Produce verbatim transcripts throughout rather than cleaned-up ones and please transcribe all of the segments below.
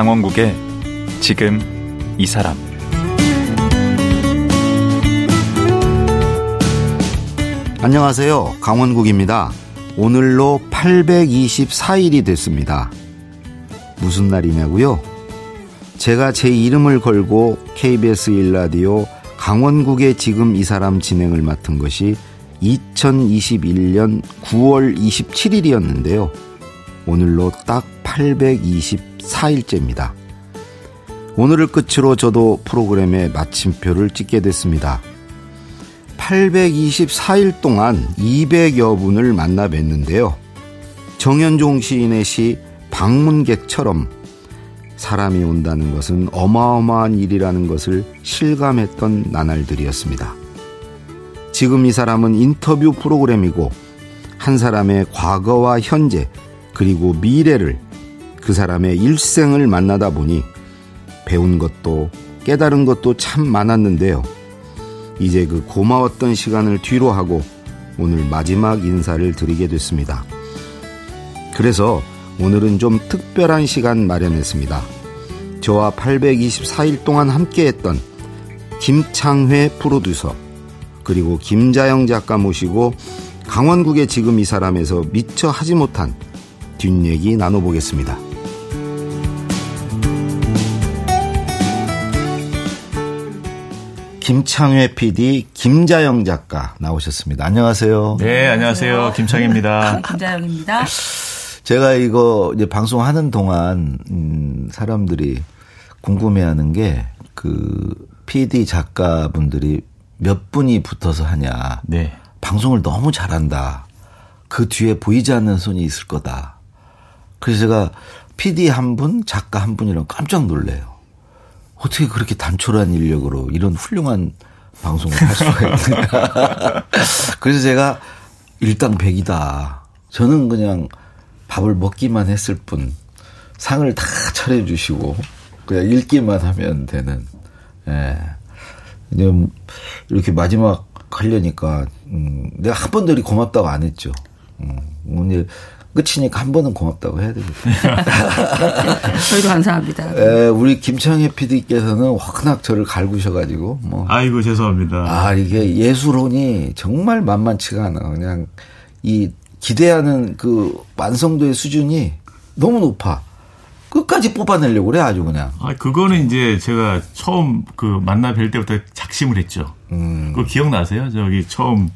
강원국의 지금 이 사람. 안녕하세요. 강원국입니다. 오늘로 팔백이십사 일이 됐습니다. 무슨 날이냐고요? 제가 제 이름을 걸고 케이비에스 일 라디오 강원국의 지금 이 사람 진행을 맡은 것이 이천이십일년 구월 이십칠일이었는데요. 오늘로 딱 팔백이십사 일째입니다. 오늘을 끝으로 저도 프로그램의 마침표를 찍게 됐습니다. 팔백이십사 일 동안 이백여 분을 만나 뵀는데요. 정현종 시인의 시 방문객처럼 사람이 온다는 것은 어마어마한 일이라는 것을 실감했던 나날들이었습니다. 지금 이 사람은 인터뷰 프로그램이고 한 사람의 과거와 현재 그리고 미래를, 그 사람의 일생을 만나다 보니 배운 것도 깨달은 것도 참 많았는데요. 이제 그 고마웠던 시간을 뒤로 하고 오늘 마지막 인사를 드리게 됐습니다. 그래서 오늘은 좀 특별한 시간 마련했습니다. 저와 팔백이십사 일 동안 함께했던 김창회 프로듀서 그리고 김자영 작가 모시고 강원국의 지금 이 사람에서 미처 하지 못한 뒷얘기 나눠보겠습니다. 김창회 피디, 김자영 작가 나오셨습니다. 안녕하세요. 네, 안녕하세요. 김창회입니다. 김자영입니다. 제가 이거 이제 방송하는 동안 음, 사람들이 궁금해하는 게 그 피디 작가분들이 몇 분이 붙어서 하냐. 네. 방송을 너무 잘한다. 그 뒤에 보이지 않는 손이 있을 거다. 그래서 제가 피디 한 분, 작가 한 분이랑 깜짝 놀래요. 어떻게 그렇게 단촐한 인력으로 이런 훌륭한 방송을 할 수가 있는가. 그래서 제가 일당 백이다. 저는 그냥 밥을 먹기만 했을 뿐, 상을 다 차려주시고 그냥 읽기만 하면 되는. 예. 이렇게 마지막 하려니까 음, 내가 한 번도 이렇게 고맙다고 안 했죠. 음, 오늘 끝이니까 한 번은 고맙다고 해야 되겠다. 저희도 감사합니다. 에, 우리 김창회 피디께서는 워낙 저를 갈구셔가지고. 뭐. 아이고, 죄송합니다. 아, 이게 예술혼이 정말 만만치가 않아. 그냥 이 기대하는 그 완성도의 수준이 너무 높아. 끝까지 뽑아내려고 그래, 아주 그냥. 아, 그거는 이제 제가 처음 그 만나 뵐 때부터 작심을 했죠. 음. 그거 기억나세요? 저기 처음.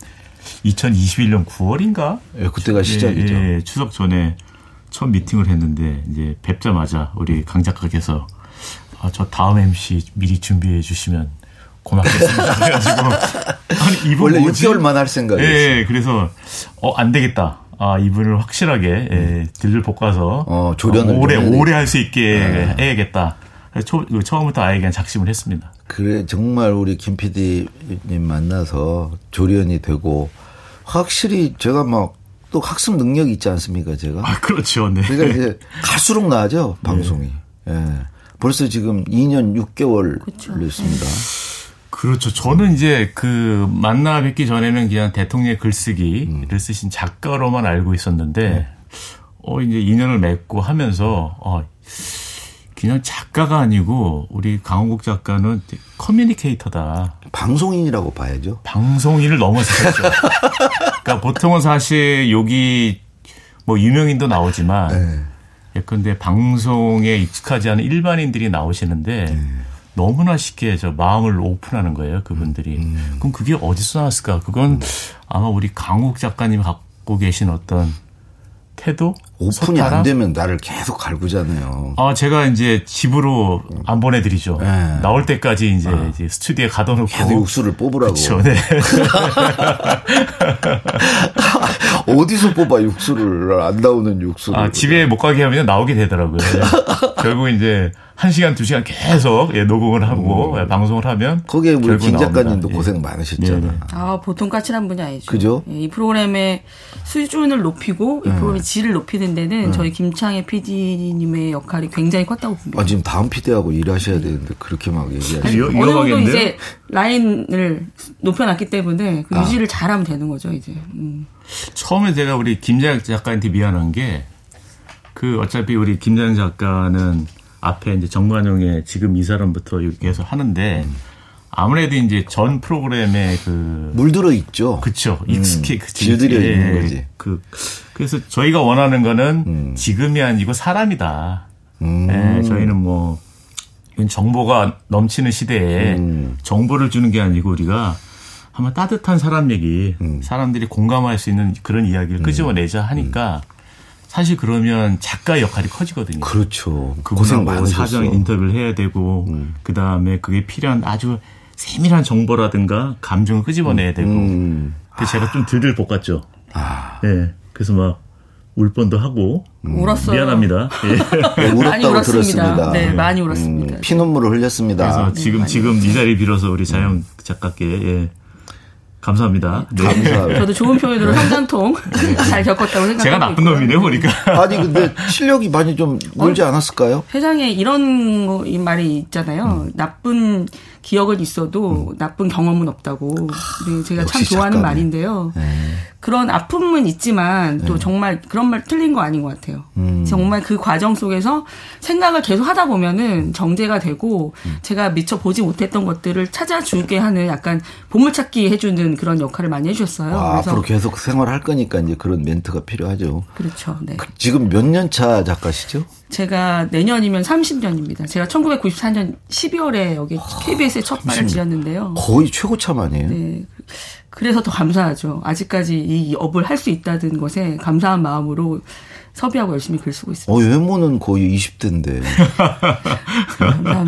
이천이십일년 구월인가? 예, 그때가 시작이죠. 예, 예, 추석 전에 첫 미팅을 했는데 이제 뵙자마자 우리 강 작가께서 아, 저 다음 엠씨 미리 준비해 주시면 고맙겠습니다. 그래가지고 아니, 이분 원래 뭐지? 육 개월만 할 생각이었어요. 예, 예, 그래서 어, 안 되겠다. 아, 이분을 확실하게 예, 들들 볶아서 어, 조련을 어, 오래 오래 할 수 있게 네. 해야겠다. 초, 처음부터 아예 그냥 작심을 했습니다. 그래, 정말 우리 김 피디님 만나서 조련이 되고, 확실히 제가 막 또 학습 능력이 있지 않습니까, 제가? 아, 그렇죠. 네. 그러니까 이제 갈수록 나아져, 방송이. 예. 네. 네. 벌써 지금 이년 육개월 그렇죠. 됐습니다. 그렇죠. 저는 음. 이제 그 만나 뵙기 전에는 그냥 대통령의 글쓰기를 음. 쓰신 작가로만 알고 있었는데, 네. 어, 이제 인연을 맺고 하면서, 어, 그냥 작가가 아니고 우리 강원국 작가는 커뮤니케이터다. 방송인이라고 봐야죠. 방송인을 넘어섰죠. 그러니까 보통은 사실 여기 뭐 유명인도 나오지만 네. 예컨대 방송에 익숙하지 않은 일반인들이 나오시는데 네. 너무나 쉽게 저 마음을 오픈하는 거예요, 그분들이. 음. 그럼 그게 어디서 나왔을까? 그건 음. 아마 우리 강원국 작가님이 갖고 계신 어떤 태도? 오픈이 안 되면 나를 계속 갈구잖아요. 아, 제가 이제 집으로 안 보내드리죠. 네. 나올 때까지 이제, 아. 이제 스튜디오에 가둬놓고. 계속 육수를 뽑으라고. 그렇죠. 네. 어디서 뽑아, 육수를. 안 나오는 육수를. 아, 집에 못 가게 하면 나오게 되더라고요. 결국 이제 한 시간, 두 시간 계속 예, 녹음을 하고 음. 방송을 하면. 거기에 우리 김 작가님도 예. 고생 많으셨잖아요. 예. 아, 보통 까칠한 분이 아니죠. 그죠? 예, 이 프로그램의 수준을 높이고 이 프로그램의 예. 질을 높이는 데는 네. 저희 김창회 피디님의 역할이 굉장히 컸다고 봅니다. 아, 지금 다음 피디하고 일하셔야 되는데 그렇게 막 얘기하시죠. 어느 정도 이제 라인을 높여놨기 때문에 그 유지를 아. 잘하면 되는 거죠, 이제. 음. 처음에 제가 우리 김자영 작가한테 미안한 게 그 어차피 우리 김자영 작가는 앞에 이제 정관용의 지금 이 사람부터 계속 하는데 음. 아무래도 이제 전 프로그램에 그 물들어 있죠. 그렇죠. 익숙해 질들여 음. 그 있는 거지. 그 그래서 저희가 원하는 거는 음. 지금이 아니고 사람이다. 음. 네, 저희는 뭐 정보가 넘치는 시대에 음. 정보를 주는 게 아니고 우리가 아마 따뜻한 사람 얘기, 음. 사람들이 공감할 수 있는 그런 이야기를 끄집어내자 하니까 음. 사실 그러면 작가의 역할이 커지거든요. 그렇죠. 고생 많으셨어요. 사전 인터뷰를 해야 되고 음. 그다음에 그게 필요한 아주 세밀한 정보라든가 감정을 끄집어내야 되고 음. 그래서 제가 좀 들을 볶았죠. 아. 네. 그래서 막 울 뻔도 하고 음. 울었어요. 미안합니다. 네, 많이 울었습니다. 들었습니다. 네, 많이 울었습니다. 음. 피눈물을 흘렸습니다. 그래서 지금 네, 지금 이 자리 빌어서 우리 자영 작가께 예. 감사합니다. 네. 감사합니다. 저도 좋은 표현으로 삼전통 잘 겪었다고 생각합니다. 제가 나쁜 놈이네요, 보니까. 아니, 근데 실력이 많이 좀 늘지 어, 않았을까요? 세상에 이런 거, 이 말이 있잖아요. 음. 나쁜 기억은 있어도 음. 나쁜 경험은 없다고. 네, 제가 참 좋아하는 작가네. 말인데요. 네. 그런 아픔은 있지만 또 네. 정말 그런 말 틀린 거 아닌 것 같아요. 음. 정말 그 과정 속에서 생각을 계속 하다 보면은 정제가 되고 음. 제가 미처 보지 못했던 것들을 찾아주게 하는 약간 보물찾기 해주는 그런 역할을 많이 해주셨어요. 와, 그래서 앞으로 계속 생활할 거니까 이제 그런 멘트가 필요하죠. 그렇죠. 네. 그, 지금 몇 년 차 작가시죠? 제가 내년이면 삼십 년입니다. 제가 천구백구십사 년 십이월에 여기 케이비에스에 첫 말을 드렸는데요. 거의 최고참 아니에요? 네. 그래서 더 감사하죠. 아직까지 이 업을 할 수 있다는 것에 감사한 마음으로 섭외하고 열심히 글 쓰고 있습니다. 어, 외모는 거의 이십 대인데. 감사합니다.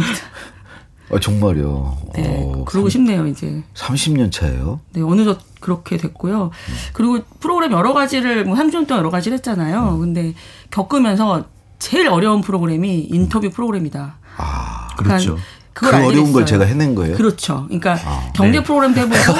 아, 정말요. 네, 오, 그러고 삼, 싶네요, 이제. 삼십 년 차예요? 네, 어느덧 그렇게 됐고요. 음. 그리고 프로그램 여러 가지를, 뭐 삼십 년 동안 여러 가지를 했잖아요. 음. 근데 겪으면서 제일 어려운 프로그램이 인터뷰 프로그램이다. 아, 그렇죠. 그 어려운 했어요. 걸 제가 해낸 거예요? 그렇죠. 그러니까 아, 경제 네. 프로그램도 해보고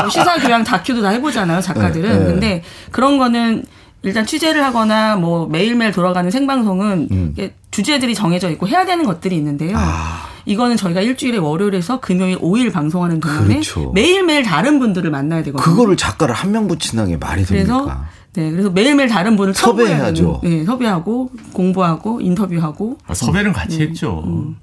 뭐 시사교양 다큐도 다 해보잖아요, 작가들은. 네, 네. 근데 그런 거는 일단 취재를 하거나 뭐 매일매일 돌아가는 생방송은 음. 주제들이 정해져 있고 해야 되는 것들이 있는데요. 아. 이거는 저희가 일주일에 월요일에서 금요일 오 일 방송하는 동안에 그렇죠. 매일매일 다른 분들을 만나야 되거든요. 그거를 작가를 한 명 붙인다는 게 말이 됩니까? 그래서, 네, 그래서 매일매일 다른 분을 섭외해야죠. 네, 섭외하고 공부하고 인터뷰하고. 아, 섭외는 같이 네, 했죠. 음.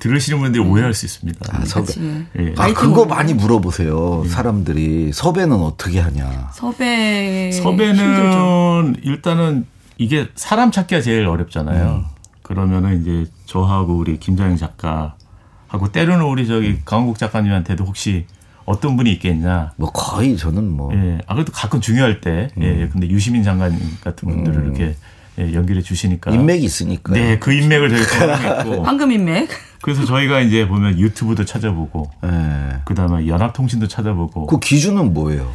들으시는 분들이 음. 오해할 수 있습니다. 아, 섭외. 예. 아, 그거 많이 물어보세요. 예. 사람들이 섭외는 어떻게 하냐. 섭외 섭외는 힘들죠. 일단은 이게 사람 찾기가 제일 어렵잖아요. 음. 그러면은 이제 저하고 우리 김자영 작가하고 때로는 우리 저기 음. 강원국 작가님한테도 혹시 어떤 분이 있겠냐. 뭐 거의 저는 뭐. 예. 아, 그래도 가끔 중요할 때. 음. 예. 근데 유시민 장관님 같은 분들을 음. 이렇게. 예, 연결해 주시니까. 인맥이 있으니까. 네, 그 인맥을 저희가 사용했고. 황금 인맥. 그래서 저희가 이제 보면 유튜브도 찾아보고, 네. 그 다음에 연합통신도 찾아보고. 그 기준은 뭐예요?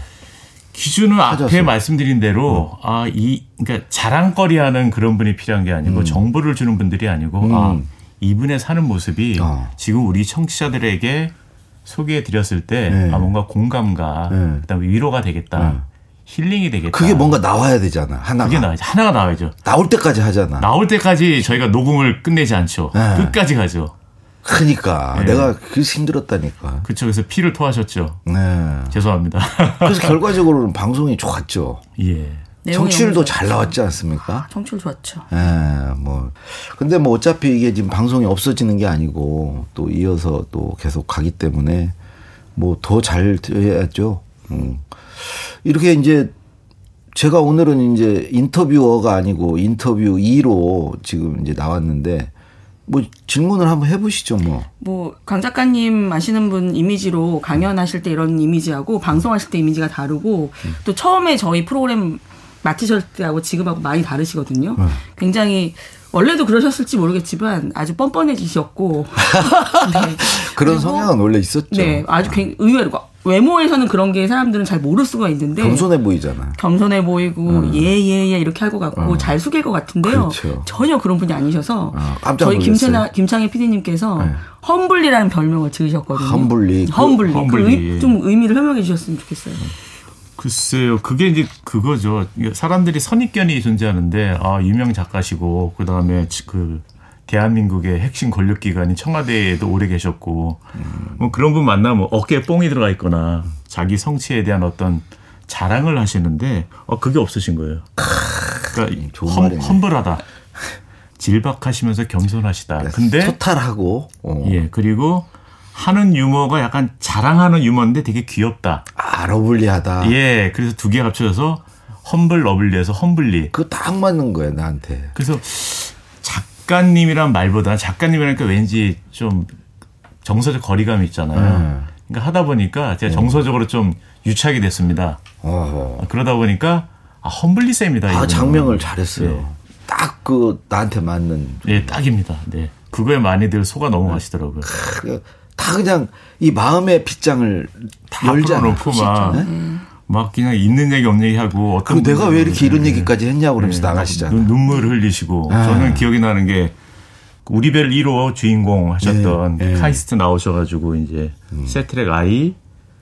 기준은 찾았어요. 앞에 말씀드린 대로, 음. 아, 이, 그러니까 자랑거리 하는 그런 분이 필요한 게 아니고, 음. 정보를 주는 분들이 아니고, 음. 아, 이분의 사는 모습이 아. 지금 우리 청취자들에게 소개해 드렸을 때, 네. 아, 뭔가 공감과, 네. 그 다음에 위로가 되겠다. 네. 힐링이 되겠다. 그게 뭔가 나와야 되잖아. 하나가. 그게 나와야죠. 하나가 나와야죠. 나올 때까지 하잖아. 나올 때까지 저희가 녹음을 끝내지 않죠. 네. 끝까지 가죠. 그러니까. 네. 내가 그래서 힘들었다니까. 그렇죠. 그래서 피를 토하셨죠. 네. 죄송합니다. 그래서 결과적으로는 방송이 좋았죠. 예. 정치율도 잘 나왔지 않습니까? 아, 정치율 좋았죠. 예, 뭐. 근데 뭐 어차피 이게 지금 방송이 없어지는 게 아니고 또 이어서 또 계속 가기 때문에 뭐 더 잘 해야죠. 음. 이렇게 이제 제가 오늘은 이제 인터뷰어가 아니고 인터뷰 이로 지금 이제 나왔는데 뭐 질문을 한번 해보시죠 뭐. 뭐 강 작가님 아시는 분 이미지로 강연하실 때 이런 이미지하고 방송하실 때 이미지가 다르고 또 처음에 저희 프로그램 맡으실 때하고 지금하고 많이 다르시거든요. 네. 굉장히 원래도 그러셨을지 모르겠지만 아주 뻔뻔해지셨고 네. 그런 성향은 원래 있었죠. 네, 아주 굉장히 의외로. 외모에서는 그런 게 사람들은 잘 모를 수가 있는데 겸손해 보이잖아. 겸손해 보이고 예예예 음. 예, 예 이렇게 할 것 같고 음. 잘 숙일 것 같은데요. 그렇죠. 전혀 그런 분이 아니셔서 아, 깜짝 저희 김채나, 김창회 피디님께서 네. 험블리라는 별명을 지으셨거든요. 험블리. 험블리. 그, 험블리. 그, 좀 의미를 설명해 주셨으면 좋겠어요. 글쎄요. 그게 이제 그거죠. 사람들이 선입견이 존재하는데 아 유명 작가시고 그다음에 그 대한민국의 핵심 권력기관인 청와대에도 오래 계셨고 음. 뭐 그런 분 만나면 어깨에 뽕이 들어가 있거나 자기 성취에 대한 어떤 자랑을 하시는데 어, 그게 없으신 거예요. 크으, 그러니까 험블하다. 질박하시면서 겸손하시다. 근데 소탈하고. 어. 예. 그리고 하는 유머가 약간 자랑하는 유머인데 되게 귀엽다. 아, 러블리하다. 예. 그래서 두 개가 합쳐져서 험블 러블리에서 험블리. 그거 딱 맞는 거예요, 나한테. 그래서 작가님이란 말보다 작가님이라니까 왠지 좀 정서적 거리감이 있잖아요. 음. 그러니까 하다 보니까 제가 정서적으로 음. 좀 유착이 됐습니다. 어허. 그러다 보니까 아, 험블리쌤이다. 아, 장명을 잘했어요. 네. 딱 그 나한테 맞는. 예, 네, 딱입니다. 네. 그거에 많이들 속아 넘어가시더라고요. 네. 다 그냥 이 마음의 빗장을 다 열어놓고 막, 네? 막 그냥 있는 얘기 없는 얘기하고. 어떤 그 내가 왜 이렇게 이런 얘기까지 했냐고 그러면서 네. 나가시잖아요. 눈물을 흘리시고. 아. 저는 기억이 나는 게 우리 별 일 호 주인공 하셨던 네. 카이스트 나오셔가지고 이제 음. 세트랙 아이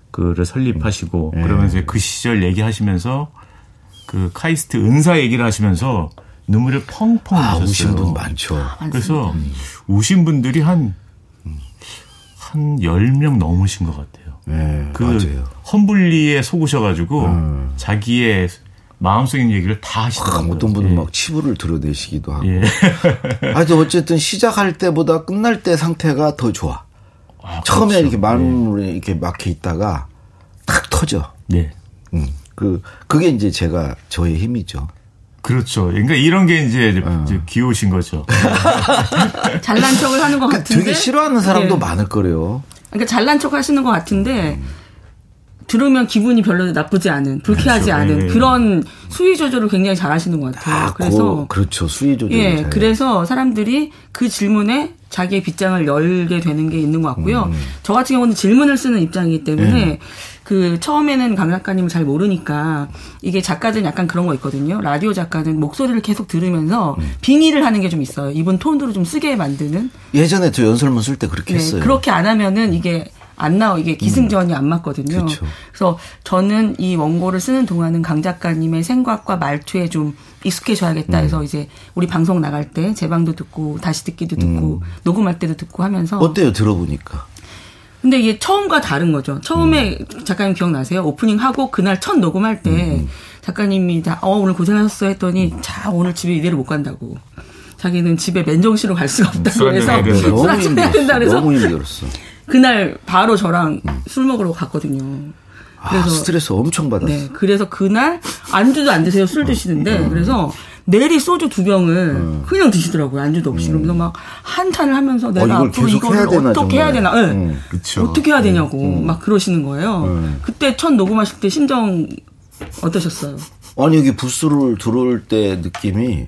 그를 설립하시고 네. 그러면서 그 시절 얘기하시면서 그 카이스트 은사 얘기를 하시면서 눈물을 펑펑 아, 흘렸어요. 우신 분 많죠. 그래서 음. 우신 분들이 한, 한 열 명 넘으신 것 같아요. 네, 그 맞아요. 험블리에 속으셔가지고 음. 자기의 마음속인 얘기를 다 하시더라고요. 아, 어떤 분은 예. 막 치부를 드러내시기도 하고. 예. 하여튼 어쨌든 시작할 때보다 끝날 때 상태가 더 좋아. 아, 처음에 그렇죠. 이렇게 마음으로 예. 이렇게 막혀 있다가 탁 터져. 네. 음. 그, 그게 이제 제가 저의 힘이죠. 그렇죠. 그러니까 이런 게 이제, 어. 이제 귀여우신 거죠. 잘난 척을 하는 것 그러니까 같은데. 되게 싫어하는 사람도 네. 많을 거래요. 그러니까 잘난 척 하시는 것 같은데 음. 들으면 기분이 별로 나쁘지 않은, 불쾌하지 그렇죠. 않은 예. 그런 수위 조절을 굉장히 잘 하시는 것 같아요. 아, 그래서. 고, 그렇죠. 수위 조절. 예. 잘. 그래서 사람들이 그 질문에 자기의 빗장을 열게 되는 게 있는 것 같고요. 음. 저 같은 경우는 질문을 쓰는 입장이기 때문에 예. 그 처음에는 강 작가님을 잘 모르니까 이게 작가들은 약간 그런 거 있거든요. 라디오 작가는 목소리를 계속 들으면서 음. 빙의를 하는 게 좀 있어요. 이분 톤으로 좀 쓰게 만드는. 예전에 저 연설문 쓸 때 그렇게 네, 했어요. 그렇게 안 하면은 이게 안 나와. 이게 기승전이 음. 안 맞거든요. 그쵸. 그래서 저는 이 원고를 쓰는 동안은 강 작가님의 생각과 말투에 좀 익숙해져야겠다 해서 음. 이제 우리 방송 나갈 때 재방도 듣고 다시 듣기도 듣고 음. 녹음할 때도 듣고 하면서. 어때요? 들어보니까. 근데 이게 처음과 다른 거죠. 처음에 음. 작가님 기억나세요? 오프닝하고 그날 첫 녹음할 때 음. 작가님이 다, 어, 오늘 고생하셨어 했더니 자, 오늘 집에 이대로 못 간다고. 자기는 집에 맨정신으로 갈 수가 없다고 해서 술 한잔 해야 된다 그래서 너무 힘들었어. 그날 바로 저랑 음. 술 먹으러 갔거든요. 그래서 아, 스트레스 엄청 받았어요. 네, 그래서 그날 안주도 안 드세요. 술 드시는데 음. 그래서 내리 소주 두 병을 음. 그냥 드시더라고요. 안주도 없이. 음. 그러면서 막 한탄을 하면서 내가 어, 이걸 앞으로 이걸 어떻게 정말. 해야 되나. 네. 음, 그렇죠. 어떻게 해야 되냐고 음. 막 그러시는 거예요. 음. 그때 첫 녹음하실 때 심정 어떠셨어요? 아니 여기 부스를 들어올 때 느낌이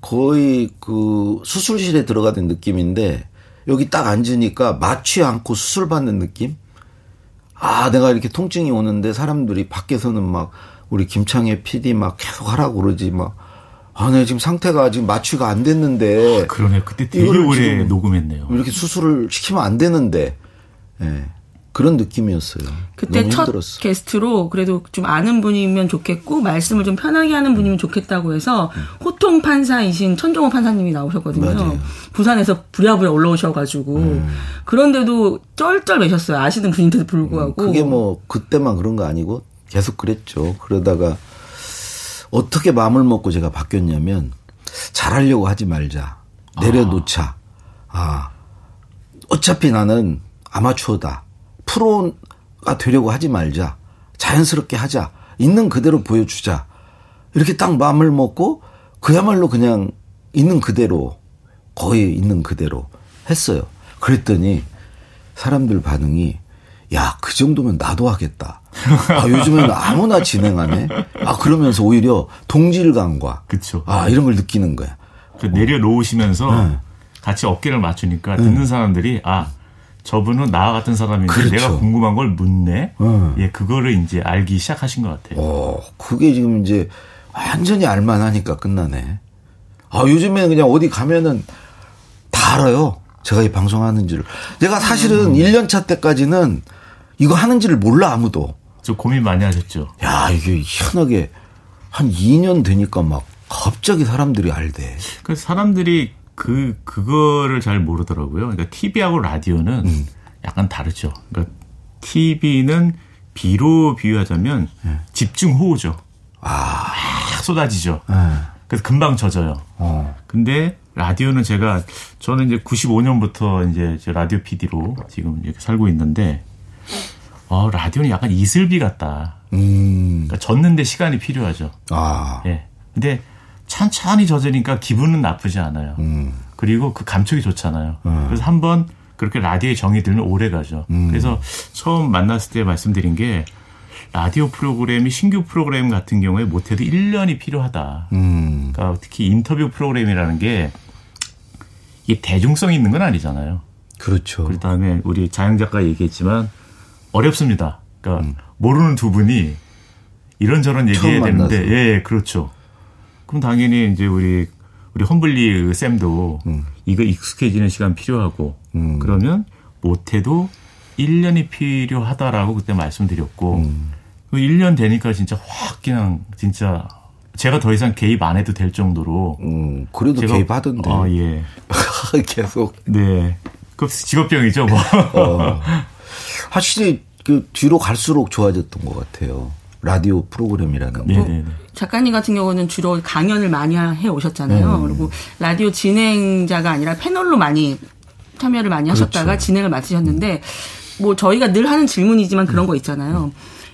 거의 그 수술실에 들어가는 느낌인데 여기 딱 앉으니까 마취 않고 수술받는 느낌? 아, 내가 이렇게 통증이 오는데 사람들이 밖에서는 막 우리 김창회 피디 막 계속 하라고 그러지 막. 아, 내 지금 상태가 지금 마취가 안 됐는데. 아, 그러네. 그때 되게 오래 녹음했네요. 이렇게 수술을 시키면 안 되는데. 예. 네. 그런 느낌이었어요. 그때 첫 힘들었어. 게스트로 그래도 좀 아는 분이면 좋겠고 말씀을 좀 편하게 하는 분이면 좋겠다고 해서 호통 판사이신 천종호 판사님이 나오셨거든요. 맞아요. 부산에서 부랴부랴 올라오셔가지고 음. 그런데도 쩔쩔매셨어요. 아시는 분인데도 불구하고. 음, 그게 뭐 그때만 그런 거 아니고 계속 그랬죠. 그러다가 어떻게 마음을 먹고 제가 바뀌었냐면 잘하려고 하지 말자. 내려놓자. 아, 아. 어차피 나는 아마추어다. 프로가 되려고 하지 말자. 자연스럽게 하자. 있는 그대로 보여주자. 이렇게 딱 마음을 먹고 그야말로 그냥 있는 그대로 거의 있는 그대로 했어요. 그랬더니 사람들 반응이 야, 그 정도면 나도 하겠다. 아, 요즘에는 아무나 진행하네. 아, 그러면서 오히려 동질감과 그쵸. 아, 이런 걸 느끼는 거야. 그 내려놓으시면서 어. 같이 어깨를 맞추니까 응. 듣는 사람들이 아 저분은 나와 같은 사람인데 그렇죠. 내가 궁금한 걸 묻네. 음. 예, 그거를 이제 알기 시작하신 것 같아요. 어, 그게 지금 이제 완전히 알만하니까 끝나네. 아, 요즘에는 그냥 어디 가면은 다 알아요. 제가 이 방송하는지를. 내가 사실은 음. 일 년 차 때까지는 이거 하는지를 몰라 아무도. 저 고민 많이 하셨죠. 야, 이게 희한하게 한 이 년 되니까 막 갑자기 사람들이 알대. 그 사람들이 그, 그거를 잘 모르더라고요. 그러니까 티비하고 라디오는 음. 약간 다르죠. 그러니까 티비는 비로 비유하자면 네. 집중호우죠. 아. 막 쏟아지죠. 네. 그래서 금방 젖어요. 어. 근데 라디오는 제가, 저는 이제 구십오 년부터 이제 라디오 피디로 지금 이렇게 살고 있는데, 어, 라디오는 약간 이슬비 같다. 음. 그러니까 젖는데 시간이 필요하죠. 아. 예. 근데 천천히 젖으니까 기분은 나쁘지 않아요. 음. 그리고 그 감촉이 좋잖아요. 음. 그래서 한번 그렇게 라디오의 정이 들면 오래 가죠. 음. 그래서 처음 만났을 때 말씀드린 게, 라디오 프로그램이 신규 프로그램 같은 경우에 못해도 일 년이 필요하다. 음. 그러니까 특히 인터뷰 프로그램이라는 게 이게 대중성이 있는 건 아니잖아요. 그렇죠. 그다음에 우리 자영 작가 얘기했지만 어렵습니다. 그러니까 음. 모르는 두 분이 이런저런 얘기해야 되는데, 예, 예, 그렇죠. 그럼 당연히 이제 우리 우리 험블리 쌤도 음. 이거 익숙해지는 시간 필요하고 음. 그러면 못해도 일 년이 필요하다라고 그때 말씀드렸고 음. 일 년 되니까 진짜 확 그냥 진짜 제가 더 이상 개입 안 해도 될 정도로 음, 그래도 제가, 개입하던데. 아, 예. 계속. 네. 그 직업병이죠, 뭐. 어. 확실히 그 뒤로 갈수록 좋아졌던 것 같아요. 라디오 프로그램이라는 거. 네네네. 작가님 같은 경우는 주로 강연을 많이 해 오셨잖아요. 음. 그리고 라디오 진행자가 아니라 패널로 많이 참여를 많이 하셨다가 그렇죠. 진행을 맡으셨는데 음. 뭐 저희가 늘 하는 질문이지만 그런 거 있잖아요.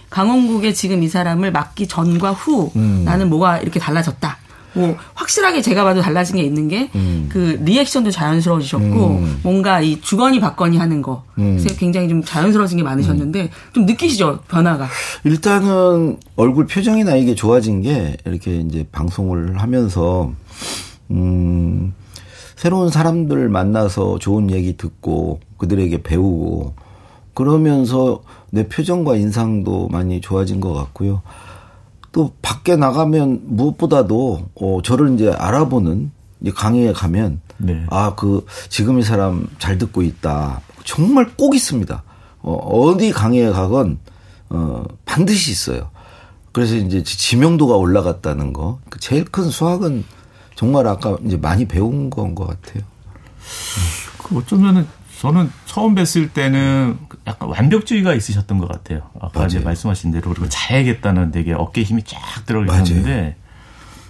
강원국의 지금 이 사람을 맡기 전과 후 음. 나는 뭐가 이렇게 달라졌다. 뭐 확실하게 제가 봐도 달라진 게 있는 게 그 음. 리액션도 자연스러워지셨고 음. 뭔가 이 주거니 받거니 하는 거 음. 굉장히 좀 자연스러워진 게 많으셨는데 음. 좀 느끼시죠 변화가? 일단은 얼굴 표정이나 이게 좋아진 게 이렇게 이제 방송을 하면서 음, 새로운 사람들 만나서 좋은 얘기 듣고 그들에게 배우고 그러면서 내 표정과 인상도 많이 좋아진 것 같고요. 또 밖에 나가면 무엇보다도 어, 저를 이제 알아보는 이제 강의에 가면 네. 아, 그 지금 이 사람 잘 듣고 있다. 정말 꼭 있습니다. 어, 어디 강의에 가건 어, 반드시 있어요. 그래서 이제 지명도가 올라갔다는 거. 그 제일 큰 수학은 정말 아까 이제 많이 배운 건 것 같아요. 그 어쩌면은. 저는 처음 뵀을 때는 약간 완벽주의가 있으셨던 것 같아요. 아까 맞아요. 이제 말씀하신 대로 그리고 잘하겠다는 되게 어깨에 힘이 쫙 들어가셨는데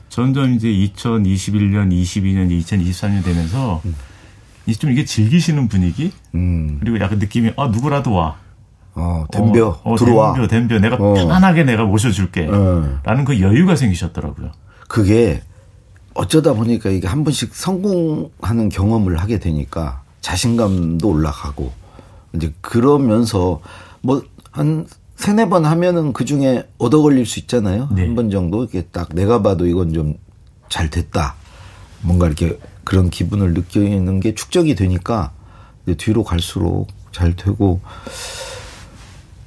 점점 이제 이천이십일 년, 이십이 년, 이천이십삼 년 되면서 음. 이제 좀 이게 즐기시는 분위기 음. 그리고 약간 느낌이 아 누구라도 와. 어, 덤벼 어, 어, 들어와. 덤벼, 덤벼. 내가 어. 편안하게 내가 모셔줄게. 어. 라는 그 여유가 생기셨더라고요. 그게 어쩌다 보니까 이게 한 번씩 성공하는 경험을 하게 되니까 자신감도 올라가고 이제 그러면서 뭐 한 세네 번 하면은 그 중에 얻어 걸릴 수 있잖아요. 네. 한 번 정도 이렇게 딱 내가 봐도 이건 좀 잘 됐다. 뭔가 이렇게 그런 기분을 느끼는 게 축적이 되니까 이제 뒤로 갈수록 잘 되고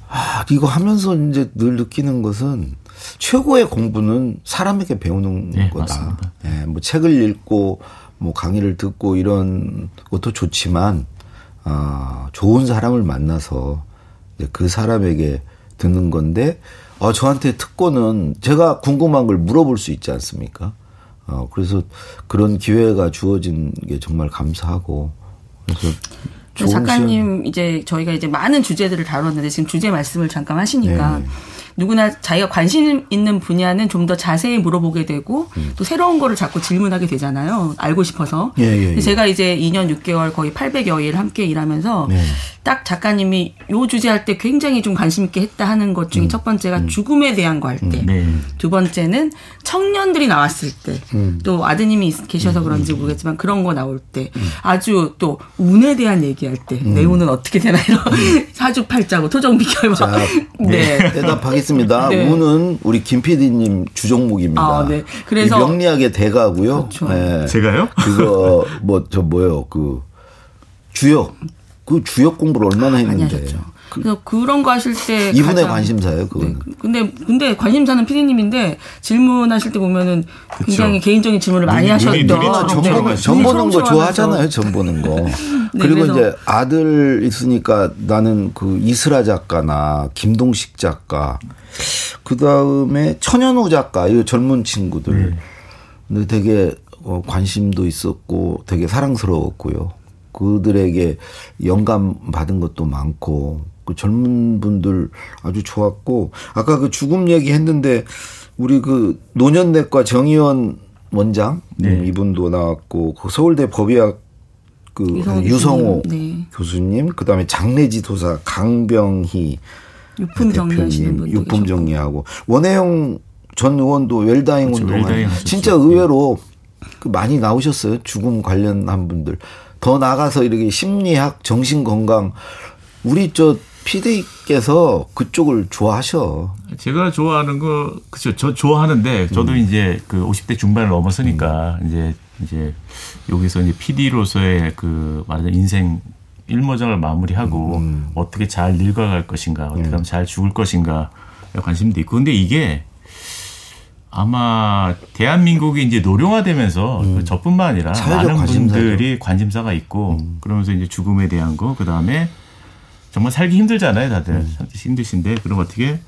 아, 이거 하면서 이제 늘 느끼는 것은 최고의 공부는 사람에게 배우는 네, 거다. 네, 뭐 책을 읽고 뭐 강의를 듣고 이런 것도 좋지만 아, 좋은 사람을 만나서 그 사람에게 듣는 건데 아, 저한테 특권은 제가 궁금한 걸 물어볼 수 있지 않습니까? 아, 그래서 그런 기회가 주어진 게 정말 감사하고 그래서 작가님 시간. 이제 저희가 이제 많은 주제들을 다뤘는데 지금 주제 말씀을 잠깐 하시니까. 네. 누구나 자기가 관심 있는 분야는 좀 더 자세히 물어보게 되고 음. 또 새로운 거를 자꾸 질문하게 되잖아요. 알고 싶어서. 예, 예, 예. 제가 이제 이 년 육 개월 거의 팔백여 일 함께 일하면서 예. 딱 작가님이 요 주제 할 때 굉장히 좀 관심 있게 했다 하는 것 중에 음. 첫 번째가 음. 죽음에 대한 거 할 때. 음. 네. 두 번째는 청년들이 나왔을 때. 음. 또 아드님이 계셔서 그런지 모르겠지만 그런 거 나올 때. 음. 아주 또 운에 대한 얘기할 때. 음. 내 운은 어떻게 되나 이런 음. 사주팔자고 토정비결. 자, 네. 네. 대답하기 있습니다. 네. 운은 우리 김 피디님 주종목입니다. 아, 네. 그래서 명리학의 대가고요. 그렇죠. 네. 제가요? 그거 뭐 저 뭐요? 그 주역 그 주역 공부를 얼마나 했는데. 그, 그래서 그런 거 하실 때 이분의 관심사예요, 그거는. 네. 근데 근데 관심사는 피디님인데 질문하실 때 보면은 그쵸. 굉장히 개인적인 질문을 눈이, 많이 하셨던. 전보는 전보는 거 좋아하잖아요, 전보는 거. 네, 그리고 이제 아들 있으니까 나는 그 이슬아 작가나 김동식 작가, 그 다음에 천현우 작가, 이 젊은 친구들. 네. 근데 되게 관심도 있었고, 되게 사랑스러웠고요. 그들에게 영감 받은 것도 많고, 그 젊은 분들 아주 좋았고, 아까 그 죽음 얘기 했는데, 우리 그 노년내과 정의원 원장 네. 이분도 나왔고 그 서울대 법의학 그 유성호, 유성호 네. 교수님, 그다음에 장례지 도사 강병희 유품 정리하시는 유품 정리하고 원혜영 전 의원도 웰다잉 그렇죠. 운동하는 웰다잉 진짜 의외로 많이 나오셨어요. 죽음 관련한 분들. 더 나가서 이렇게 심리학, 정신건강 우리 저 피디께서 그쪽을 좋아하셔. 제가 좋아하는 거 그렇죠. 저 좋아하는데 저도 음. 이제 그 오십 대 중반을 넘었으니까 음. 이제 이제 여기서 이제 피디로서의 그 말하자면 인생 일모장을 마무리하고 음. 어떻게 잘 늙어갈 것인가, 어떻게 하면 음. 잘 죽을 것인가에 관심도 있고. 근데 이게 아마 대한민국이 이제 노령화되면서 음. 저뿐만 아니라 많은 관심사죠. 분들이 관심사가 있고 음. 그러면서 이제 죽음에 대한 거, 그 다음에 정말 살기 힘들잖아요, 다들 음. 힘드신데 그럼 어떻게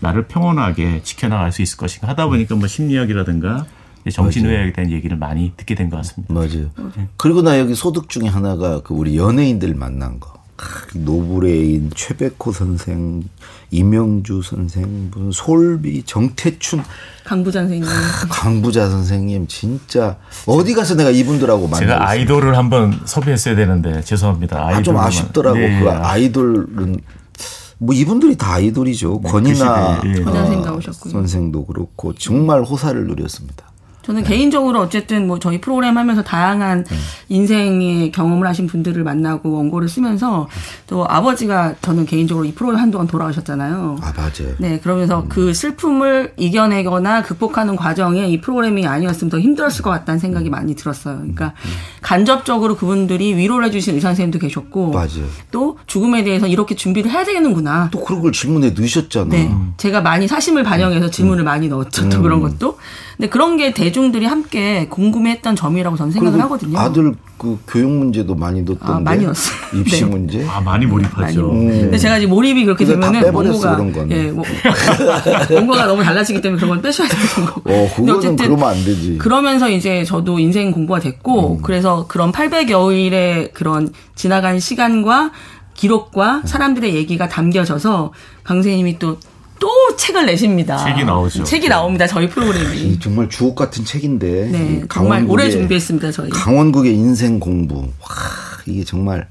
나를 평온하게 지켜나갈 수 있을 것인가 하다 보니까 음. 뭐 심리학이라든가 정신의학에 대한 얘기를 많이 듣게 된 것 같습니다. 맞아요. 네. 그리고 나 여기 소득 중에 하나가 그 우리 연예인들 만난 거. 노브레인, 최백호 선생, 이명주 선생, 무슨 솔비, 정태춘, 강부자 선생님, 강부자 선생님 진짜 어디 가서 내가 이분들하고 만나고 제가 아이돌을 있습니다. 한번 섭외했어야 되는데 죄송합니다. 아, 좀 아쉽더라고. 네. 그 아이돌은 뭐 이분들이 다 아이돌이죠. 네, 권이나 그 네. 어, 선생도 그렇고 정말 호사를 누렸습니다. 저는 네. 개인적으로 어쨌든 뭐 저희 프로그램 하면서 다양한 네. 인생의 경험을 하신 분들을 만나고 원고를 쓰면서 또 아버지가 저는 개인적으로 이 프로그램 한동안 돌아오셨잖아요. 아, 맞아요. 네, 그러면서 음. 그 슬픔을 이겨내거나 극복하는 과정에 이 프로그램이 아니었으면 더 힘들었을 것 같다는 생각이 많이 들었어요. 그러니까 음. 간접적으로 그분들이 위로를 해주신 의사 선생님도 계셨고 맞아요. 또 죽음에 대해서 이렇게 준비를 해야 되겠는구나. 또 그런 걸 질문에 넣으셨잖아요. 네, 제가 많이 사심을 반영해서 질문을 음. 많이 넣었죠. 음. 또 그런 것도. 근데 그런 게 대중들이 함께 궁금해했던 점이라고 저는 생각을 하거든요. 아들 그 교육 문제도 많이 넣었던데. 아, 많이 넣었어요. 입시 네. 문제. 아, 많이 몰입하죠. 많이. 음. 근데 제가 이제 몰입이 그렇게 되면은 원고가 예, 원고가 너무 달라지기 때문에 그런 건 빼셔야 되는 거고. 어, 그거는 그러면 안 되지. 그러면서 이제 저도 인생 공부가 됐고 음. 그래서 그런 팔백여 일의 그런 지나간 시간과 기록과 사람들의 얘기가 담겨져서 강 선생님이 또 또 책을 내십니다. 책이 나오죠. 책이 나옵니다. 저희 프로그램이. 정말 주옥 같은 책인데. 네, 정말 오래 준비했습니다. 저희. 강원국의 인생 공부. 와, 이게 정말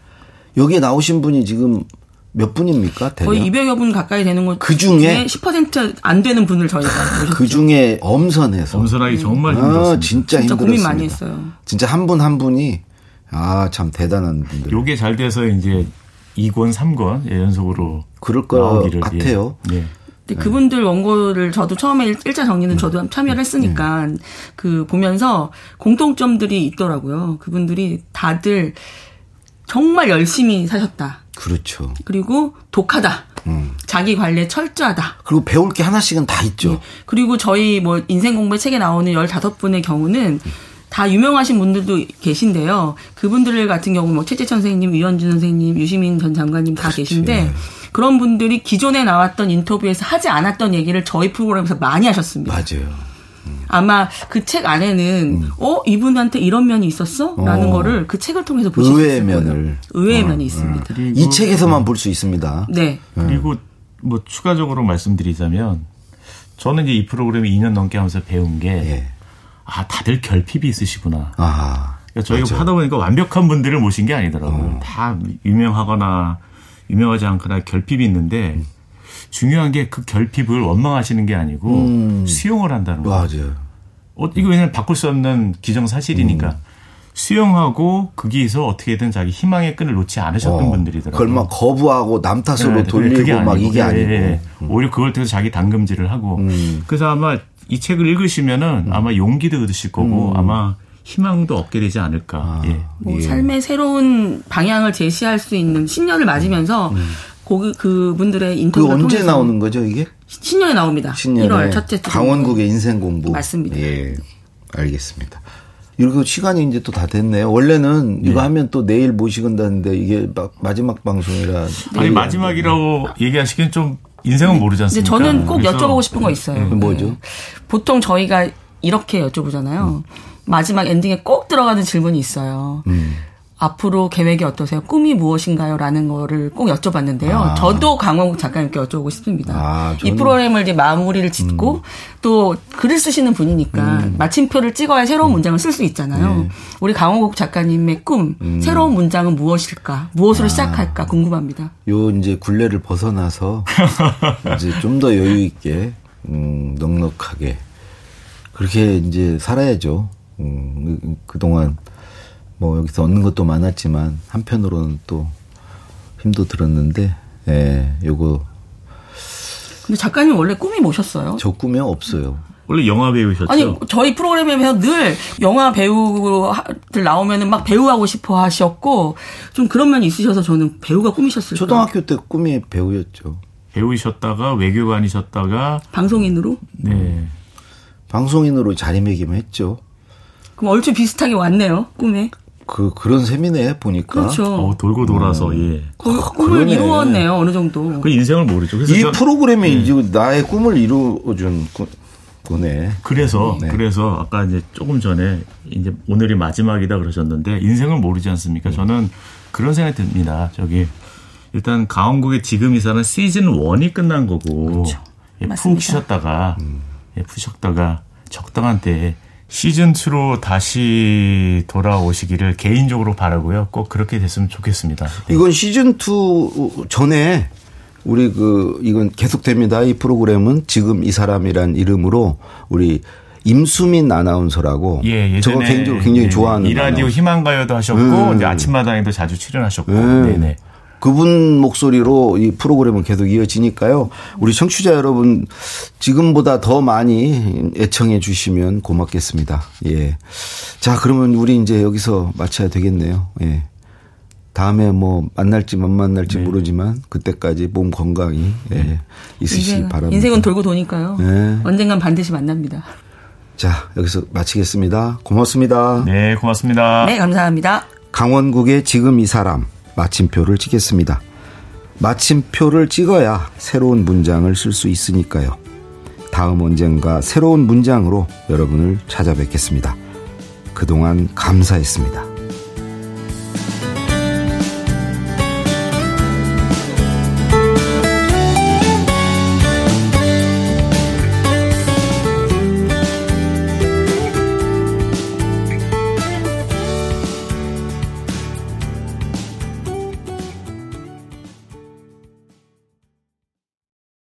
여기에 나오신 분이 지금 몇 분입니까? 대략? 거의 이백여 분 가까이 되는 것. 그 중에 십 퍼센트 안 되는 분을 저희가. 그 중에 엄선해서. 엄선하기 정말 음. 힘들었습니다. 아, 진짜, 진짜 힘들었습니다. 고민 많이 했어요. 진짜 한 분 한 분이 아, 참 대단한 분들. 요게 잘 돼서 이제 이 권, 삼 권 연속으로 그럴 거 나오기를 같아요. 예. 예. 근데 네. 그분들 원고를 저도 처음에 일차 정리는 저도 참여를 했으니까 네. 그 보면서 공통점들이 있더라고요. 그분들이 다들 정말 열심히 사셨다. 그렇죠. 그리고 독하다. 음. 자기 관리에 철저하다. 그리고 배울 게 하나씩은 다 있죠. 네. 그리고 저희 뭐 인생 공부의 책에 나오는 열다섯 분의 경우는 음. 다 유명하신 분들도 계신데요. 그분들 같은 경우 뭐 최재천 선생님, 유현준 선생님, 유시민 전 장관님 다 그렇지. 계신데 그런 분들이 기존에 나왔던 인터뷰에서 하지 않았던 얘기를 저희 프로그램에서 많이 하셨습니다. 맞아요. 음. 아마 그 책 안에는 음. 어? 이분한테 이런 면이 있었어? 라는 어. 거를 그 책을 통해서 보실 수 있어요. 의외의 면을. 의외의 어. 면이 있습니다. 음. 이 책에서만 볼 수 있습니다. 네. 음. 그리고 뭐 추가적으로 말씀드리자면 저는 이제 이 프로그램이 이 년 넘게 하면서 배운 게 예. 아, 다들 결핍이 있으시구나. 아, 그러니까 저희가 맞아요. 하다 보니까 완벽한 분들을 모신 게 아니더라고요. 어. 다 유명하거나 유명하지 않거나 결핍이 있는데 음. 중요한 게 그 결핍을 원망하시는 게 아니고 음. 수용을 한다는 거예요. 맞아요. 어, 이거 왜냐면 바꿀 수 없는 기정사실이니까. 음. 수용하고 거기서 어떻게든 자기 희망의 끈을 놓지 않으셨던 어, 분들이더라고요. 그걸 막 거부하고 남 탓으로 네, 돌리고 그게 막 아니고, 이게 아니고. 네, 음. 오히려 그걸 통해서 자기 담금질을 하고. 음. 그래서 아마 이 책을 읽으시면은 음. 아마 용기도 얻으실 거고 음. 아마 희망도 얻게 되지 않을까. 아, 예. 뭐 예. 삶의 새로운 방향을 제시할 수 있는 신년을 맞으면서 음. 그, 그 분들의 인터뷰를 통해서. 그 언제 나오는 거죠 이게? 신년에 나옵니다. 신년에 일월 첫째 주. 강원국의 인생 공부. 맞습니다. 예, 알겠습니다. 이렇게 시간이 이제 또 다 됐네요. 원래는 네. 이거 하면 또 내일 모시건다는데 이게 막 마지막 방송이라. 네. 아니 마지막이라고 얘기하시기엔 좀 인생은 모르지 않습니까? 저는 꼭 여쭤보고 싶은 거 있어요. 네. 뭐죠? 보통 저희가 이렇게 여쭤보잖아요. 음. 마지막 엔딩에 꼭 들어가는 질문이 있어요. 음. 앞으로 계획이 어떠세요? 꿈이 무엇인가요? 라는 거를 꼭 여쭤봤는데요. 아. 저도 강원국 작가님께 여쭤보고 싶습니다. 아, 저는... 이 프로그램을 이제 마무리를 짓고 음. 또 글을 쓰시는 분이니까 음. 마침표를 찍어야 새로운 문장을 쓸 수 있잖아요. 네. 우리 강원국 작가님의 꿈, 음. 새로운 문장은 무엇일까? 무엇으로 아. 시작할까? 궁금합니다. 요 이제 굴레를 벗어나서 이제 좀 더 여유 있게 음, 넉넉하게 그렇게 이제 살아야죠. 음, 그동안 뭐 여기서 얻는 것도 많았지만 한편으로는 또 힘도 들었는데, 예, 요거. 근데 작가님 원래 꿈이 뭐셨어요? 저 꿈이 없어요. 원래 영화 배우셨죠? 아니 저희 프로그램에서 늘 영화 배우들 나오면은 막 배우하고 싶어 하셨고 좀 그런 면이 있으셔서 저는 배우가 꿈이셨을까. 초등학교 때 꿈이 배우였죠. 배우셨다가 외교관이셨다가 방송인으로? 네, 음. 방송인으로 자리매김했죠. 그럼 얼추 비슷하게 왔네요, 꿈에. 그, 그런 셈이네, 보니까. 그렇죠. 어, 돌고 돌아서, 음. 예. 그, 아, 꿈을 그러네. 이루었네요, 어느 정도. 그 인생을 모르죠. 그래서 이 전, 프로그램이 예. 이제 나의 꿈을 이루어준 거네. 그래서, 네. 그래서 아까 이제 조금 전에 이제 오늘이 마지막이다 그러셨는데 인생을 모르지 않습니까? 네. 저는 그런 생각이 듭니다. 저기, 일단 강원국의 지금 이사는 시즌 일이 끝난 거고. 그렇죠. 예, 푹 쉬셨다가, 음. 예, 푸셨다가 적당한 때에 시즌이로 다시 돌아오시기를 개인적으로 바라고요. 꼭 그렇게 됐으면 좋겠습니다. 이건 시즌이 전에 우리 그 이건 계속됩니다. 이 프로그램은 지금 이 사람이란 이름으로 우리 임수민 아나운서라고. 예, 저 개인적으로 굉장히 예, 좋아하는. 이 라디오 희망가요도 하셨고 음. 이제 아침마당에도 자주 출연하셨고. 음. 네네. 그분 목소리로 이 프로그램은 계속 이어지니까요. 우리 청취자 여러분 지금보다 더 많이 애청해 주시면 고맙겠습니다. 예. 자, 그러면 우리 이제 여기서 마쳐야 되겠네요. 예. 다음에 뭐 만날지 못 만날지 네. 모르지만 그때까지 몸 건강히 예. 있으시기 인생은, 바랍니다. 인생은 돌고 도니까요. 예. 언젠간 반드시 만납니다. 자, 여기서 마치겠습니다. 고맙습니다. 네, 고맙습니다. 네, 감사합니다. 강원국의 지금 이 사람. 마침표를 찍겠습니다. 마침표를 찍어야 새로운 문장을 쓸 수 있으니까요. 다음 언젠가 새로운 문장으로 여러분을 찾아뵙겠습니다. 그동안 감사했습니다.